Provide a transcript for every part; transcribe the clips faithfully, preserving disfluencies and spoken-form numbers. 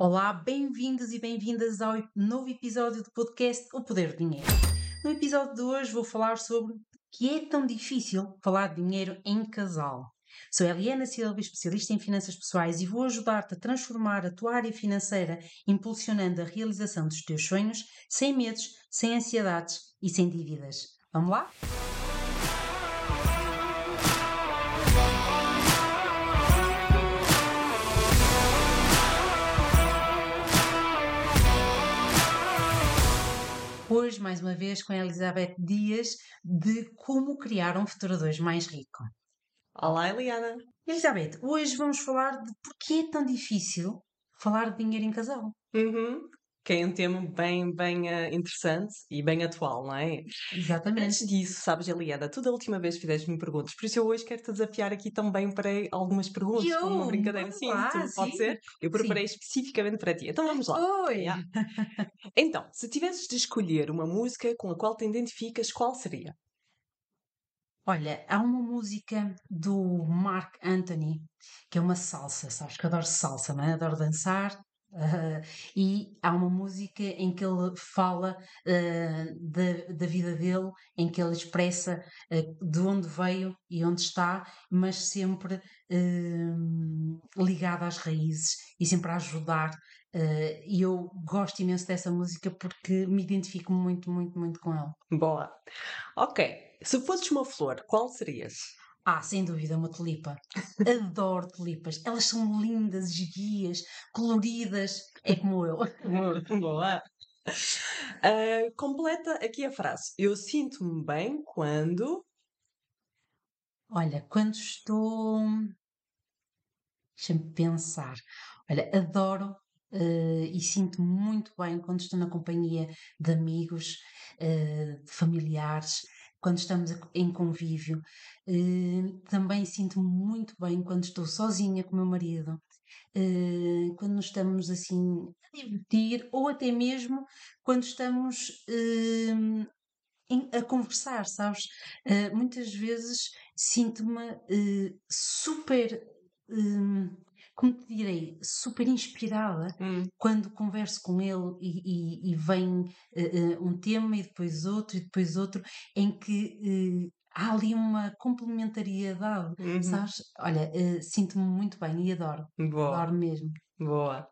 Olá, bem-vindos e bem-vindas ao novo episódio do podcast O Poder do Dinheiro. No episódio de hoje vou falar sobre que é tão difícil falar de dinheiro em casal. Sou Eliana Silva, especialista em finanças pessoais, e vou ajudar-te a transformar a tua área financeira, impulsionando a realização dos teus sonhos, sem medos, sem ansiedades e sem dívidas. Vamos lá? Hoje, mais uma vez, com a Elisabete Dias, de Como Criar um Futuro dois Mais Rico. Olá, Eliana! Elisabete, hoje vamos falar de porque é tão difícil falar de dinheiro em casal. Uhum. Que é um tema bem, bem uh, interessante e bem atual, não é? Exatamente. Antes disso, sabes, Eliana, tu da última vez fizeste-me perguntas, por isso eu hoje quero-te desafiar aqui também para algumas perguntas, eu, como uma brincadeira. Sim, lá, tu, sim, pode ser? Eu preparei sim. Especificamente para ti. Então vamos lá. Oi! Yeah. Então, se tivesses de escolher uma música com a qual te identificas, qual seria? Olha, há uma música do Mark Anthony, que é uma salsa, sabes que eu adoro salsa, não é? Adoro dançar. Uh, e há uma música em que ele fala uh, da, da vida dele, em que ele expressa uh, de onde veio e onde está, mas sempre uh, ligado às raízes e sempre a ajudar. Uh, e eu gosto imenso dessa música porque me identifico muito, muito, muito com ela. Boa. Ok. Se fosses uma flor, qual serias? Ah, sem dúvida, uma tulipa. Adoro tulipas. Elas são lindas, esguias, coloridas. É como eu. Boa. Uh, completa aqui a frase. Eu sinto-me bem quando... Olha, quando estou... Deixa-me pensar. Olha, adoro... Uh, e sinto-me muito bem quando estou na companhia de amigos, uh, de familiares, quando estamos em convívio. Uh, também sinto-me muito bem quando estou sozinha com o meu marido, uh, quando nos estamos assim a divertir, ou até mesmo quando estamos uh, em, a conversar, sabes? Uh, muitas vezes sinto-me uh, super... Uh, Como te direi, super inspirada hum. quando converso com ele e, e, e vem uh, um tema e depois outro e depois outro, em que uh, há ali uma complementariedade, uhum. sabes? Olha, uh, sinto-me muito bem e adoro. Boa. Adoro mesmo. Boa.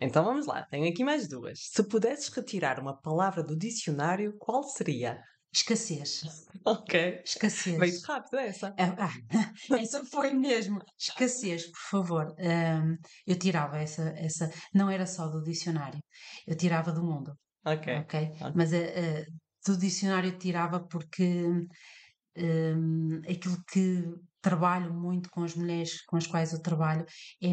Então vamos lá, tenho aqui mais duas. Se pudesses retirar uma palavra do dicionário, qual seria? Escassez. Ok. Escassez. Veio rápido essa. Ah, essa foi mesmo. Escassez, por favor. Um, eu tirava essa, essa. Não era só do dicionário. Eu tirava do mundo. Ok. Ok. okay. Mas uh, uh, do dicionário eu tirava porque um, aquilo que trabalho muito com as mulheres com as quais eu trabalho, é,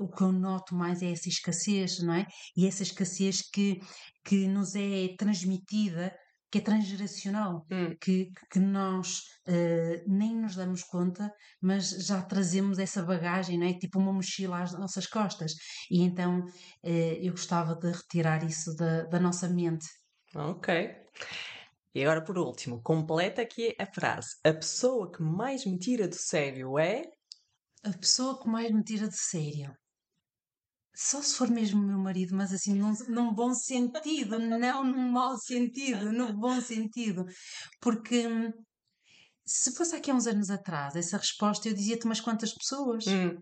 o que eu noto mais é essa escassez, não é? E essa escassez que, que nos é transmitida, que é transgeracional, hum. que, que nós uh, nem nos damos conta, mas já trazemos essa bagagem, não é? Tipo uma mochila às nossas costas. E então uh, eu gostava de retirar isso da, da nossa mente. Ok. E agora, por último, completa aqui a frase. A pessoa que mais me tira do sério é... A pessoa que mais me tira do sério... Só se for mesmo meu marido, mas assim, num, num bom sentido, não num mau sentido, num bom sentido. Porque se fosse aqui há uns anos atrás, essa resposta eu dizia-te umas quantas pessoas. Hum.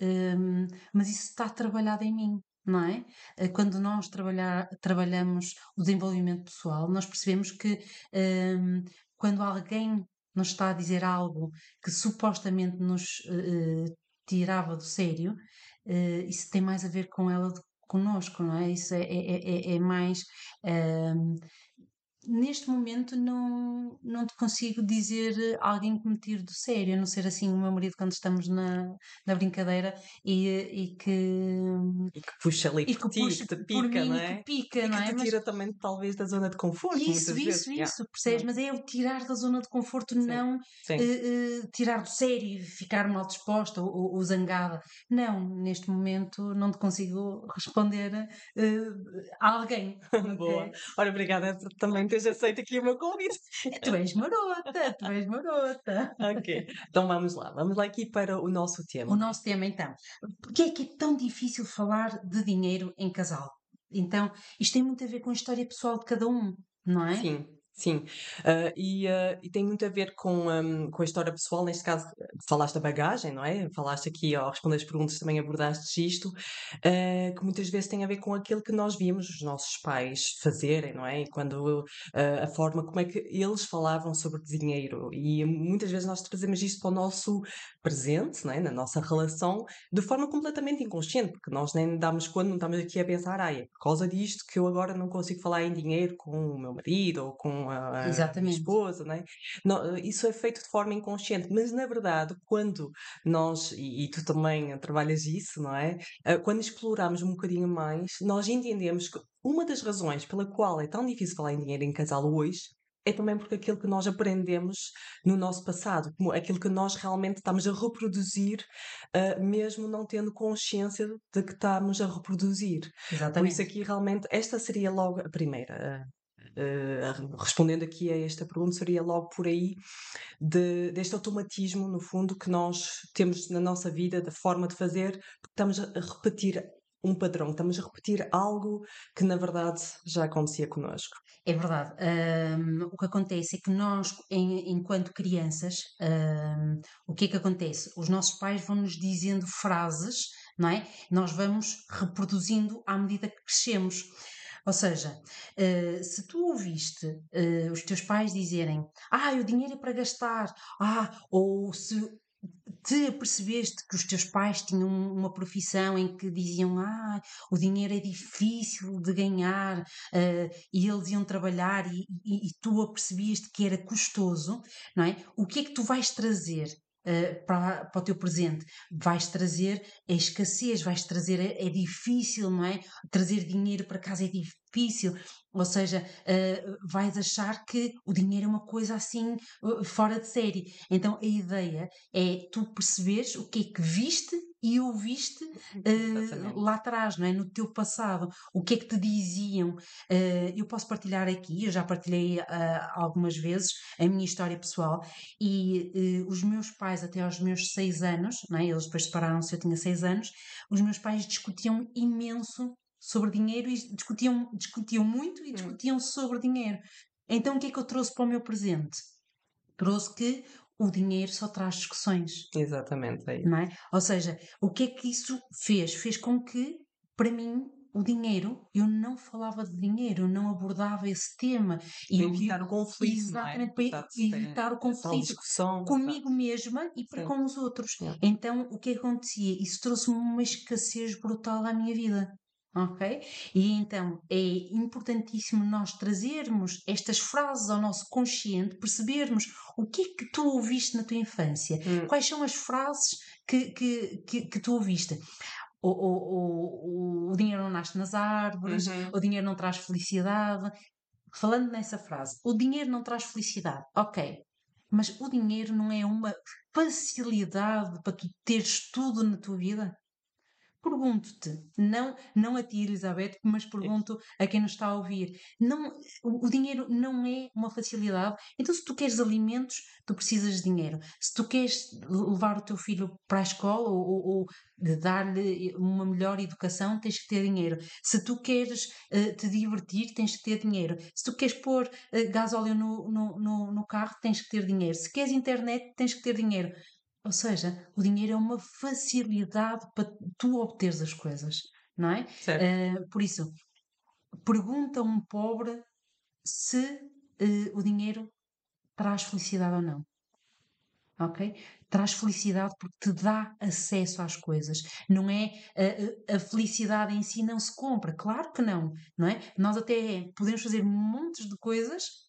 Um, mas isso está trabalhado em mim, não é? Quando nós trabalhar, trabalhamos o desenvolvimento pessoal, nós percebemos que um, quando alguém nos está a dizer algo que supostamente nos uh, tirava do sério... Uh, isso tem mais a ver com ela do que connosco, não é? Isso é, é, é, é mais... Uh, neste momento não, não te consigo dizer alguém que me tire do sério, a não ser assim o meu marido quando estamos na, na brincadeira e, e que... E que puxa ali e que ti, puxa que te pica, mim, não é? E que pica, e não que é? Te tira mas... também talvez da zona de conforto. Isso, isso, vezes. isso, yeah. percebes? Yeah. Mas é o tirar da zona de conforto, Sim. não Sim. Uh, uh, tirar do sério e ficar mal disposta ou, ou, ou zangada. Não, neste momento não te consigo responder uh, a alguém. Boa. Okay? Ora, obrigada também muita gente aceita aqui o meu convite. Tu és marota, tu és marota. Ok, então vamos lá, vamos lá aqui para o nosso tema. O nosso tema então, porque é que é tão difícil falar de dinheiro em casal? Então, isto tem muito a ver com a história pessoal de cada um, não é? Sim, sim. Uh, e, uh, e tem muito a ver com, um, com a história pessoal. Neste caso, falaste da bagagem, não é? Falaste aqui, ao responder as perguntas, também abordaste isto, uh, que muitas vezes tem a ver com aquilo que nós vimos os nossos pais fazerem, não é? E quando, uh, a forma como é que eles falavam sobre dinheiro. E muitas vezes nós trazemos isto para o nosso presente, não é? Na nossa relação, de forma completamente inconsciente, porque nós nem damos conta, não estamos aqui a pensar, ah, é por causa disto que eu agora não consigo falar em dinheiro com o meu marido ou com a, a minha esposa, não é? Não, isso é feito de forma inconsciente, mas na verdade quando nós, e, e tu também trabalhas isso, não é? Quando exploramos um bocadinho mais, nós entendemos que uma das razões pela qual é tão difícil falar em dinheiro em casal hoje é também porque aquilo que nós aprendemos no nosso passado, aquilo que nós realmente estamos a reproduzir, uh, mesmo não tendo consciência de que estamos a reproduzir. Exatamente. Por isso aqui realmente, esta seria logo a primeira, uh, uh, respondendo aqui a esta pergunta, seria logo por aí, de, deste automatismo, no fundo, que nós temos na nossa vida, da forma de fazer, porque estamos a repetir um padrão, estamos a repetir algo que na verdade já acontecia connosco. É verdade. Um, o que acontece é que nós, em, enquanto crianças, um, o que é que acontece? Os nossos pais vão nos dizendo frases, não é? Nós vamos reproduzindo à medida que crescemos. Ou seja, uh, se tu ouviste uh, os teus pais dizerem, ah, o dinheiro é para gastar, ah, ou se te apercebeste que os teus pais tinham uma profissão em que diziam, ah, o dinheiro é difícil de ganhar, uh, e eles iam trabalhar e, e, e tu apercebias-te que era custoso, não é? O que é que tu vais trazer uh, para, para o teu presente? Vais trazer a escassez, vais trazer, é, é difícil, não é? Trazer dinheiro para casa é difícil. Ou seja, uh, vais achar que o dinheiro é uma coisa assim uh, fora de série. Então a ideia é tu perceberes o que é que viste e ouviste uh, lá atrás, não é? No teu passado, o que é que te diziam. Uh, eu posso partilhar aqui, eu já partilhei uh, algumas vezes a minha história pessoal, e uh, os meus pais até aos meus seis anos, não é? Eles depois separaram-se, eu tinha seis anos, os meus pais discutiam imenso sobre dinheiro e discutiam, discutiam muito e discutiam sobre dinheiro. Então o que é que eu trouxe para o meu presente? Trouxe que o dinheiro só traz discussões. Exatamente. É isso. Não é? Ou seja, o que é que isso fez? Fez com que, para mim, o dinheiro, eu não falava de dinheiro, eu não abordava esse tema. Para evitar o conflito. Exatamente, não é? Para evitar o conflito comigo tá. mesma e para Sim. com os outros. Sim. Então o que acontecia? Isso trouxe-me uma escassez brutal à minha vida. Ok? E então é importantíssimo nós trazermos estas frases ao nosso consciente, percebermos o que é que tu ouviste na tua infância, hum. quais são as frases que, que, que, que tu ouviste. O, o, o, o dinheiro não nasce nas árvores, uhum. o dinheiro não traz felicidade. Falando nessa frase, o dinheiro não traz felicidade, ok. Mas o dinheiro não é uma facilidade para tu teres tudo na tua vida? Pergunto-te, não, não a ti, Elisabete, mas pergunto a quem nos está a ouvir. Não, o, o dinheiro não é uma facilidade. Então, se tu queres alimentos, tu precisas de dinheiro. Se tu queres levar o teu filho para a escola ou, ou, ou dar-lhe uma melhor educação, tens que ter dinheiro. Se tu queres uh, te divertir, tens que ter dinheiro. Se tu queres pôr uh, gasóleo no, no, no, no carro, tens que ter dinheiro. Se queres internet, tens que ter dinheiro. Ou seja, o dinheiro é uma facilidade para tu obteres as coisas, não é? Uh, por isso, pergunta a um pobre se uh, o dinheiro traz felicidade ou não. Ok? Traz felicidade porque te dá acesso às coisas. Não é a, a felicidade em si, não se compra. Claro que não, não é? Nós até podemos fazer montes de coisas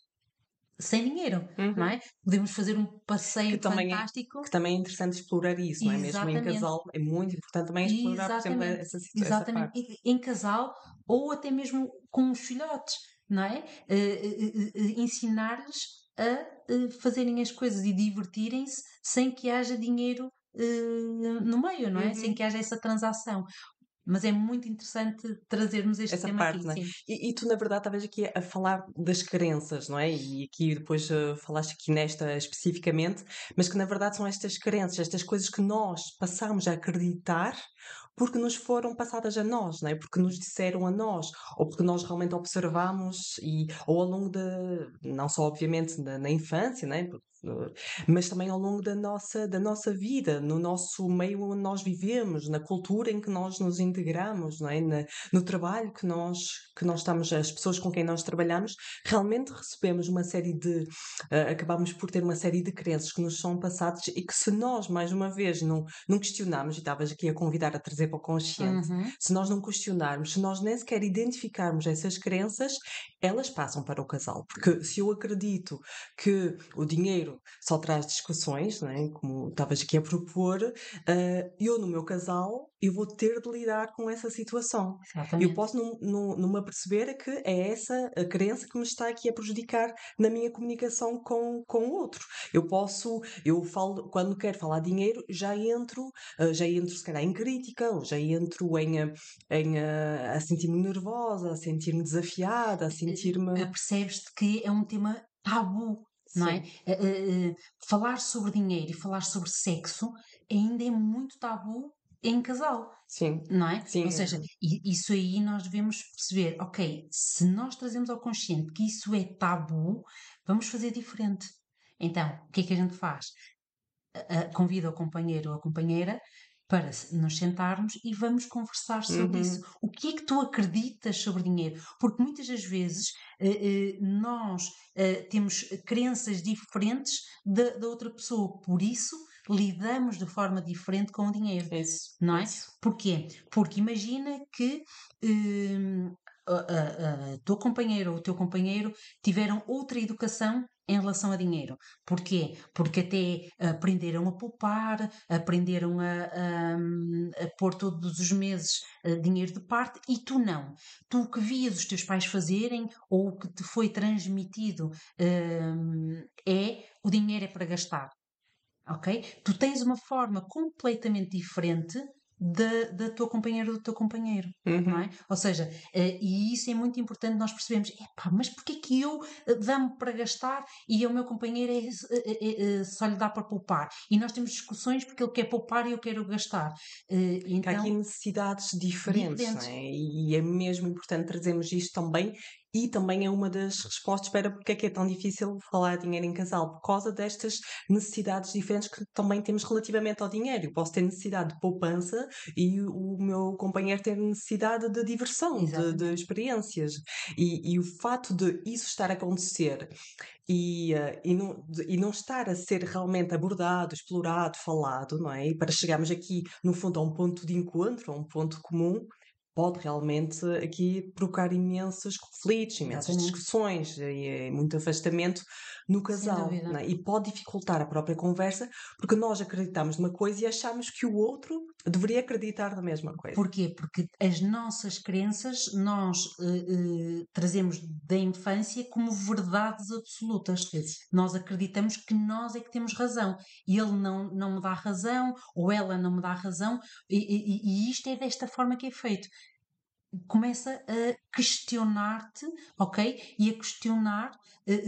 sem dinheiro, uhum. não é? Podemos fazer um passeio que fantástico. É, que também é interessante explorar isso, não é? Exatamente. Mesmo em casal é muito importante também explorar, Exatamente. Por exemplo, essa situação. Exatamente, essa parte. Em casal ou até mesmo com os filhotes, não é? Uh, uh, uh, ensinar-lhes a uh, fazerem as coisas e divertirem-se sem que haja dinheiro uh, no meio, não é? Uhum. Sem que haja essa transação. mas é muito interessante trazermos este Essa tema parte, aqui. Né? Sim. E, e tu, na verdade, estavas aqui a falar das crenças, não é? E aqui depois uh, falaste aqui nesta especificamente, mas que na verdade são estas crenças, estas coisas que nós passamos a acreditar porque nos foram passadas a nós, não é? Porque nos disseram a nós, ou porque nós realmente observamos, e, ou ao longo da, não só obviamente na, na infância, não é? Mas também ao longo da nossa, da nossa vida, no nosso meio onde nós vivemos, na cultura em que nós nos integramos, não é? Na, no trabalho que nós, que nós estamos, as pessoas com quem nós trabalhamos, realmente recebemos uma série de, uh, acabamos por ter uma série de crenças que nos são passadas e que se nós, mais uma vez, não, não questionarmos, e estavas aqui a convidar a trazer para o consciente, uhum. se nós não questionarmos, se nós nem sequer identificarmos essas crenças, elas passam para o casal, porque se eu acredito que o dinheiro só traz discussões, não é? Como estavas aqui a propor, uh, eu no meu casal, eu vou ter de lidar com essa situação. Exatamente. Eu posso não, não, não me aperceber que é essa a crença que me está aqui a prejudicar na minha comunicação com, com o outro. Eu posso, eu falo, quando quero falar dinheiro, já entro, uh, já entro se calhar em crítica, ou já entro em, em uh, a sentir-me nervosa, a sentir-me desafiada, a sentir-me... Percebes-te que é um tema tabu. Não é? uh, uh, falar sobre dinheiro e falar sobre sexo ainda é muito tabu em casal. Sim. Não é? Sim. Ou seja, isso aí nós devemos perceber, ok, se nós trazemos ao consciente que isso é tabu, vamos fazer diferente. Então, o que é que a gente faz? Uh, convida o companheiro ou a companheira para nos sentarmos e vamos conversar sobre uhum. isso. O que é que tu acreditas sobre dinheiro? Porque muitas das vezes eh, eh, nós eh, temos crenças diferentes da, da outra pessoa, por isso lidamos de forma diferente com o dinheiro. Isso. Não é? Isso. Porquê? Porque imagina que eh, a, a, a tua companheira ou o teu companheiro tiveram outra educação em relação a dinheiro. Porquê? Porque até aprenderam a poupar, aprenderam a, a, a pôr todos os meses dinheiro de parte e tu não. Tu que vias os teus pais fazerem ou o que te foi transmitido é o dinheiro é para gastar, ok? Tu tens uma forma completamente diferente Da, da tua companheira ou do teu companheiro, uhum. não é? Ou seja, uh, e isso é muito importante nós percebermos, epá, mas porquê que eu dá-me para gastar e o meu companheiro é, é, é, só lhe dá para poupar? E nós temos discussões porque ele quer poupar e eu quero gastar. Uh, então, há aqui necessidades diferentes, diferentes. Não é? E é mesmo importante trazermos isto também. E também é uma das respostas para porque é que é tão difícil falar dinheiro em casal, por causa destas necessidades diferentes que também temos relativamente ao dinheiro. Eu posso ter necessidade de poupança e o meu companheiro ter necessidade de diversão, de, de experiências. E, e o fato de isso estar a acontecer e, e, não, e não estar a ser realmente abordado, explorado, falado, não é? E para chegarmos aqui, no fundo, a um ponto de encontro, a um ponto comum, pode realmente aqui provocar imensos conflitos, imensas Exatamente. discussões e muito afastamento no casal, né? E pode dificultar a própria conversa porque nós acreditamos numa coisa e achamos que o outro deveria acreditar na mesma coisa. Porquê? Porque as nossas crenças nós uh, uh, trazemos da infância como verdades absolutas. Isso. Nós acreditamos que nós é que temos razão e ele não, não me dá razão ou ela não me dá razão e, e, e isto é desta forma que é feito. Começa a questionar-te, ok? E a questionar,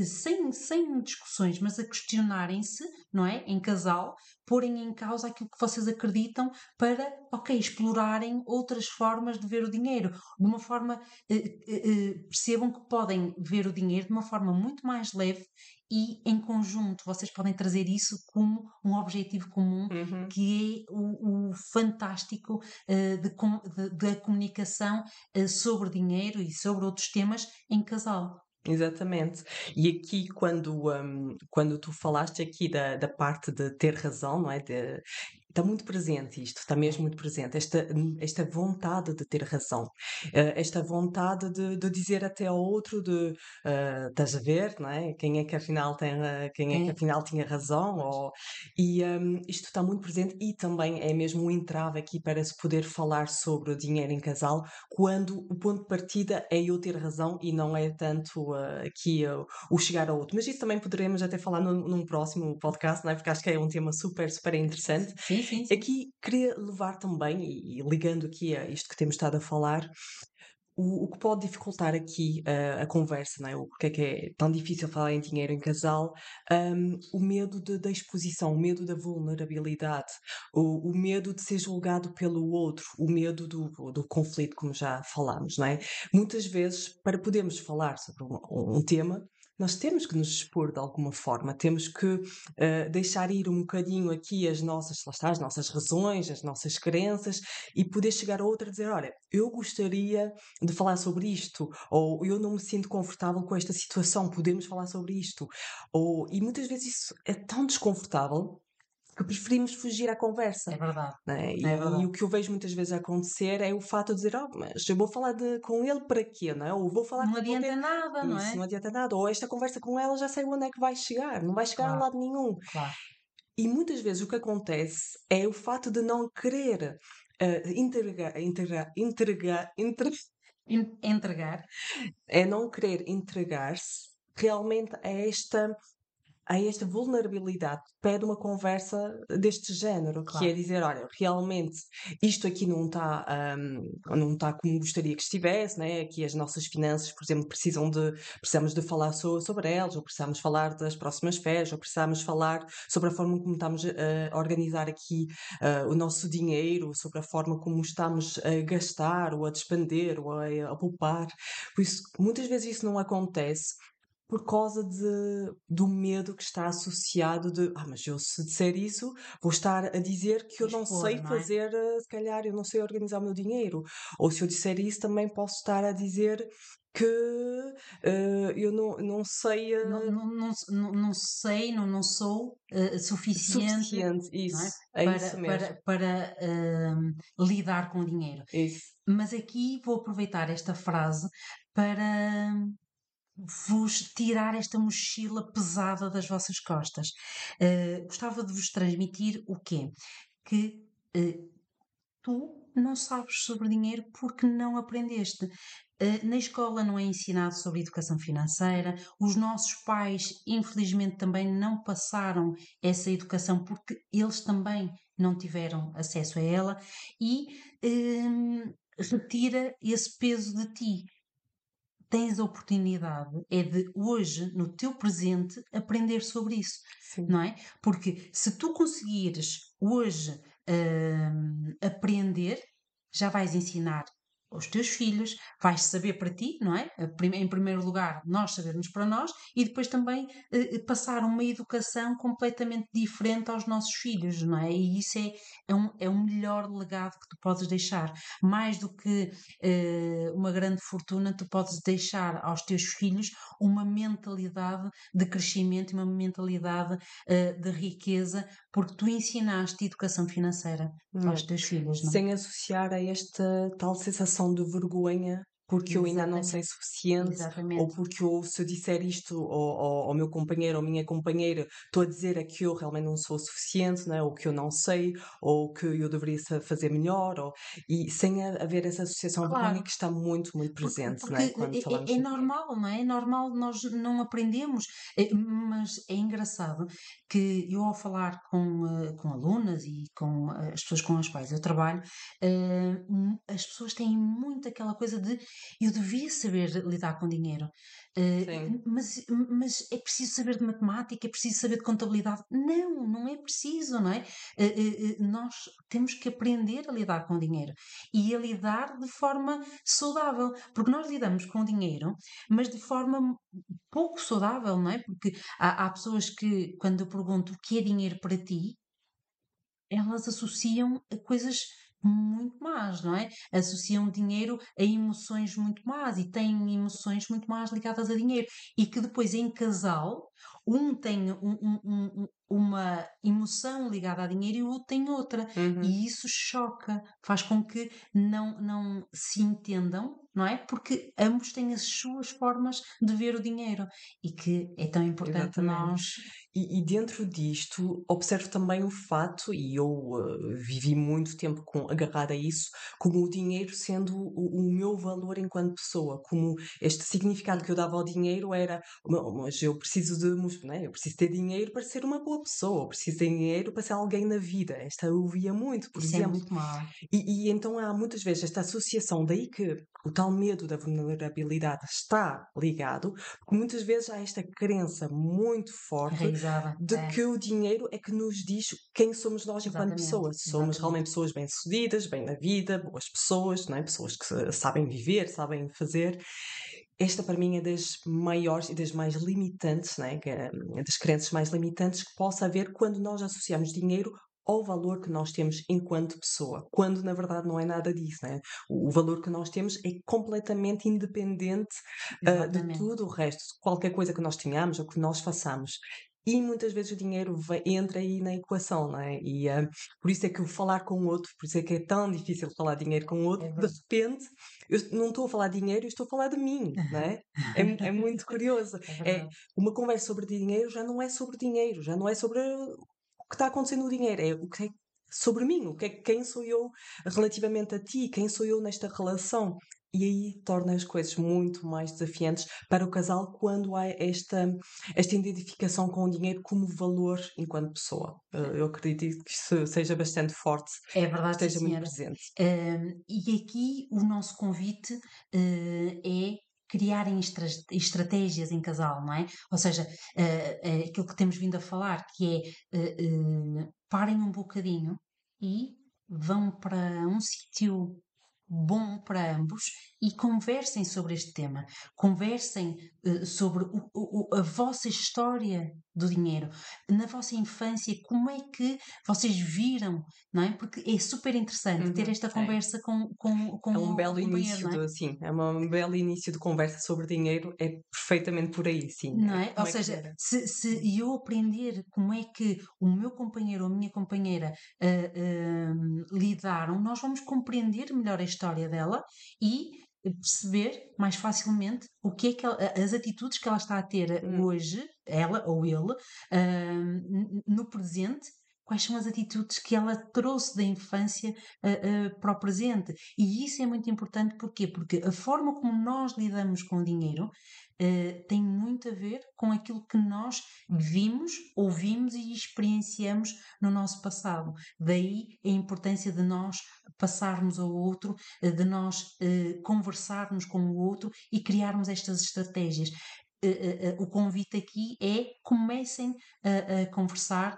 sem, sem discussões, mas a questionarem-se, não é? Em casal, porem em causa aquilo que vocês acreditam para, ok, explorarem outras formas de ver o dinheiro. De uma forma, eh, eh, percebam que podem ver o dinheiro de uma forma muito mais leve e em conjunto. Vocês podem trazer isso como um objetivo comum, uhum. que é o, o fantástico uh, de com, de, da comunicação uh, sobre dinheiro e sobre outros temas em casal. Exatamente. E aqui quando, um, quando tu falaste aqui da, da parte de ter razão, não é? De, está muito presente isto, está mesmo muito presente, esta, esta vontade de ter razão, esta vontade de, de dizer até ao outro de uh, estás a ver, não é? Quem é que afinal, tem, quem é que afinal tinha razão, ou, e um, isto está muito presente e também é mesmo um entrave aqui para se poder falar sobre o dinheiro em casal quando o ponto de partida é eu ter razão e não é tanto uh, aqui uh, o chegar ao outro, mas isso também poderemos até falar num, num próximo podcast, não é? Porque acho que é um tema super, super interessante. Sim. sim, sim. Aqui queria levar também, e ligando aqui a isto que temos estado a falar, o, o que pode dificultar aqui uh, a conversa, não é? O que é que é tão difícil falar em dinheiro em casal, um, o medo de, da exposição, o medo da vulnerabilidade, o, o medo de ser julgado pelo outro, o medo do, do conflito, como já falámos, não é? Muitas vezes, para podermos falar sobre um, um tema, nós temos que nos expor de alguma forma, temos que uh, deixar ir um bocadinho aqui as nossas, lá está, as nossas razões, as nossas crenças, e poder chegar a outra e dizer, olha, eu gostaria de falar sobre isto, ou eu não me sinto confortável com esta situação, podemos falar sobre isto. Ou, e muitas vezes isso é tão desconfortável que preferimos fugir à conversa. É verdade. Né? E, é verdade. E o que eu vejo muitas vezes acontecer é o fato de dizer, oh, mas eu vou falar de, com ele para quê? Não é? Ou vou falar não com adianta ele... nada, isso, não é? Não adianta nada. Ou esta conversa com ela já sei onde é que vai chegar. Não vai chegar claro. a lado nenhum. Claro. E muitas vezes o que acontece é o fato de não querer uh, entregar... entregar, entregar entre... In- entregar. É não querer entregar-se realmente a esta... a esta vulnerabilidade, pede uma conversa deste género, claro. Que é dizer, olha, realmente isto aqui não está um, não está como gostaria que estivesse, né? Aqui as nossas finanças, por exemplo, precisam de, precisamos de falar so, sobre elas, ou precisamos falar das próximas férias, ou precisamos falar sobre a forma como estamos a organizar aqui uh, o nosso dinheiro, sobre a forma como estamos a gastar, ou a despender, ou a, a poupar. Por isso, muitas vezes isso não acontece, por causa de, do medo que está associado de, ah, mas eu se disser isso, vou estar a dizer que eu não Expor, sei não é? fazer, se calhar, eu não sei organizar o meu dinheiro. Ou se eu disser isso, também posso estar a dizer que uh, eu não, não sei... Uh, não, não, não, não sei, não, não sou uh, suficiente, suficiente isso, não é? É para, isso mesmo. para, para uh, lidar com o dinheiro. Isso. Mas aqui vou aproveitar esta frase para... vos tirar esta mochila pesada das vossas costas. Uh, gostava de vos transmitir o quê? Que uh, tu não sabes sobre dinheiro porque não aprendeste. Uh, na escola não é ensinado sobre educação financeira, os nossos pais, infelizmente, também não passaram essa educação porque eles também não tiveram acesso a ela, e uh, retira esse peso de ti. Tens a oportunidade, é de hoje, no teu presente, aprender sobre isso, Sim. não é? Porque se tu conseguires hoje uh, aprender, já vais ensinar aos teus filhos, vais saber para ti, não é? Em primeiro lugar, nós sabermos para nós, e depois também uh, passar uma educação completamente diferente aos nossos filhos, não é? E isso é, é, um, é o melhor legado que tu podes deixar. Mais do que uh, uma grande fortuna, tu podes deixar aos teus filhos uma mentalidade de crescimento e uma mentalidade uh, de riqueza, porque tu ensinaste educação financeira hum. aos teus filhos, não é? Sem associar a esta tal sensação de vergonha, porque Exatamente. eu ainda não sei suficiente, Exatamente. ou porque eu, se eu disser isto ao, ao, ao meu companheiro ou minha companheira, estou a dizer é que eu realmente não sou suficiente, né? Ou que eu não sei, ou que eu deveria fazer melhor, ou... e sem haver essa associação claro. vergonha que está muito, muito presente. Porque, porque né? Quando falamos é, é normal, não é? É normal, nós não aprendemos, mas é engraçado que eu, ao falar com, com alunas e com as pessoas com as quais eu trabalho, as pessoas têm muito aquela coisa de eu devia saber lidar com dinheiro, uh, mas, mas é preciso saber de matemática, é preciso saber de contabilidade. Não, não é preciso, não é? Uh, uh, uh, nós temos que aprender a lidar com o dinheiro e a lidar de forma saudável, porque nós lidamos com o dinheiro, mas de forma pouco saudável, não é? Porque há, há pessoas que, quando eu pergunto o que é dinheiro para ti, elas associam a coisas... muito más, não é? Associam dinheiro a emoções muito más e têm emoções muito más ligadas a dinheiro, e que depois em casal um tem um, um, um, uma emoção ligada a dinheiro e o outro tem outra, uhum. e isso choca, faz com que não, não se entendam, não é? Porque ambos têm as suas formas de ver o dinheiro, e que é tão importante Exatamente. nós... E, e dentro disto, observo também o fato, e eu uh, vivi muito tempo com, agarrada a isso, como o dinheiro sendo o, o meu valor enquanto pessoa, como este significado que eu dava ao dinheiro era, mas eu preciso de, né? Eu preciso ter dinheiro para ser uma boa pessoa, preciso de dinheiro para ser alguém na vida. Esta eu via muito, por Isso exemplo. É muito mal. E, e então há muitas vezes esta associação, daí que o tal medo da vulnerabilidade está ligado, porque muitas vezes há esta crença muito forte Realizada, de é. que o dinheiro é que nos diz quem somos nós enquanto Exatamente. pessoas. Somos Exatamente. realmente pessoas bem-sucedidas, bem na vida, boas pessoas, não é? Pessoas que sabem viver, sabem fazer. Esta para mim é das maiores e das mais limitantes, né? é das crenças mais limitantes que possa haver quando nós associamos dinheiro ao valor que nós temos enquanto pessoa, quando na verdade não é nada disso, né? O valor que nós temos é completamente independente uh, de tudo o resto, de qualquer coisa que nós tenhamos ou que nós façamos. E muitas vezes o dinheiro vai, entra aí na equação, não é? E uh, por isso é que eu falar com o outro, por isso é que é tão difícil falar dinheiro com o outro, é de repente eu não estou a falar de dinheiro, eu estou a falar de mim, não é? É, é muito curioso. É é, uma conversa sobre dinheiro já não é sobre dinheiro, já não é sobre o que está acontecendo no dinheiro, é o que é sobre mim, o que é, quem sou eu relativamente a ti, quem sou eu nesta relação. E aí torna as coisas muito mais desafiantes para o casal quando há esta, esta identificação com o dinheiro como valor enquanto pessoa. Eu acredito que isso seja bastante forte, é verdade, que esteja muito presente. Uh, e aqui o nosso convite uh, é criarem estra- estratégias em casal, não é? Ou seja, uh, uh, aquilo que temos vindo a falar, que é uh, uh, parem um bocadinho e vão para um sítio bom para ambos e conversem sobre este tema, conversem uh, sobre o, o, a vossa história do dinheiro, na vossa infância, como é que vocês viram, não é? Porque é super interessante uhum, ter esta conversa é. com, com, com é um o belo início de, sim, é uma, um belo início de conversa sobre dinheiro, é perfeitamente por aí, sim. Não é? Ou é seja, se, se eu aprender como é que o meu companheiro ou a minha companheira uh, uh, lidaram, nós vamos compreender melhor a história dela e perceber mais facilmente o que é que ela, as atitudes que ela está a ter hum. hoje, ela ou ele, uh, no presente, quais são as atitudes que ela trouxe da infância uh, uh, para o presente. E isso é muito importante, porquê? Porque a forma como nós lidamos com o dinheiro uh, tem muito a ver com aquilo que nós vimos, ouvimos e experienciamos no nosso passado. Daí a importância de nós passarmos ao outro, uh, de nós uh, conversarmos com o outro e criarmos estas estratégias. O convite aqui é comecem a, a conversar,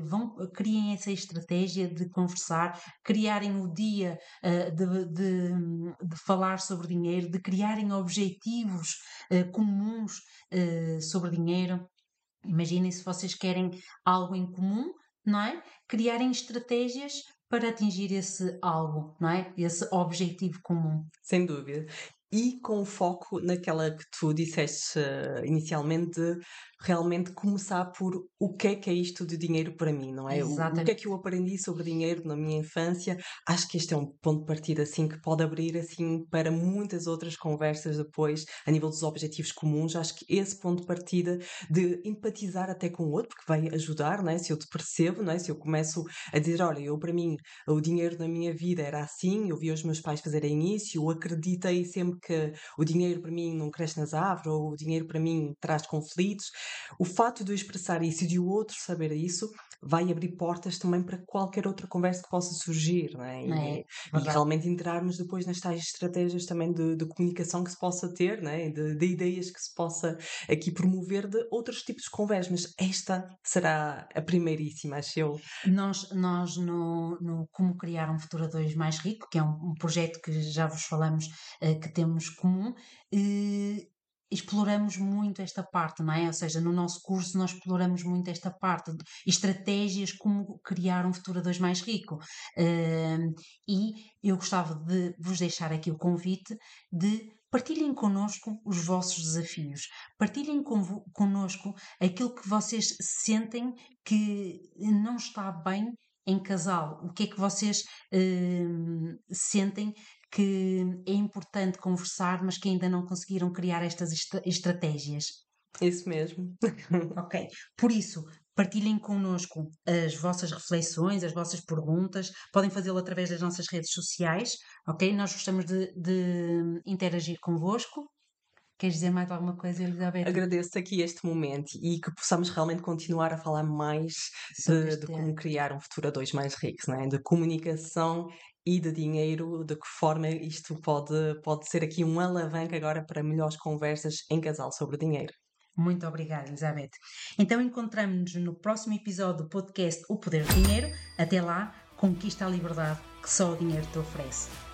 vão, criem essa estratégia de conversar, criarem o dia de, de, de falar sobre dinheiro, de criarem objetivos comuns sobre dinheiro. Imaginem se vocês querem algo em comum, não é? Criarem estratégias para atingir esse algo, não é? Esse objetivo comum. Sem dúvida. E com foco naquela que tu disseste uh, inicialmente, de realmente começar por o que é que é isto de dinheiro para mim, não é? Exatamente. O que é que eu aprendi sobre dinheiro na minha infância? Acho que este é um ponto de partida assim, que pode abrir assim, para muitas outras conversas depois, a nível dos objetivos comuns. Acho que esse ponto de partida de empatizar até com o outro, porque vai ajudar, não é? Se eu te percebo, não é? Se eu começo a dizer, olha, eu para mim, o dinheiro na minha vida era assim, eu vi os meus pais fazerem isso, eu acreditei sempre que o dinheiro para mim não cresce nas árvores, ou o dinheiro para mim traz conflitos. O fato de eu expressar isso e de o outro saber isso vai abrir portas também para qualquer outra conversa que possa surgir, não é? E, é, e realmente entrarmos depois nas tais estratégias também de, de comunicação que se possa ter, não é? de, de ideias que se possa aqui promover, de outros tipos de conversas, mas esta será a primeiríssima, acho eu. Nós, nós no, no Como Criar um Futuro dois Mais Rico, que é um, um projeto que já vos falamos uh, que temos comum, uh, exploramos muito esta parte, não é? Ou seja, no nosso curso nós exploramos muito esta parte, estratégias como criar um futuro a dois mais rico. Uh, e eu gostava de vos deixar aqui o convite de partilhem connosco os vossos desafios, partilhem convo- connosco aquilo que vocês sentem que não está bem em casal, o que é que vocês uh, sentem que é importante conversar, mas que ainda não conseguiram criar estas est- estratégias. Isso mesmo. Ok. Por isso, partilhem connosco as vossas reflexões, as vossas perguntas. Podem fazê-lo através das nossas redes sociais, ok? Nós gostamos de, de interagir convosco. Queres dizer mais alguma coisa, Elisabete? Agradeço aqui este momento e que possamos realmente continuar a falar mais de, de como criar um futuro a dois mais ricos, não é? De comunicação e de dinheiro, de que forma isto pode, pode ser aqui uma alavanca agora para melhores conversas em casal sobre dinheiro. Muito obrigada, Elisabete. Então encontramos-nos no próximo episódio do podcast O Poder do Dinheiro. Até lá, conquista a liberdade que só o dinheiro te oferece.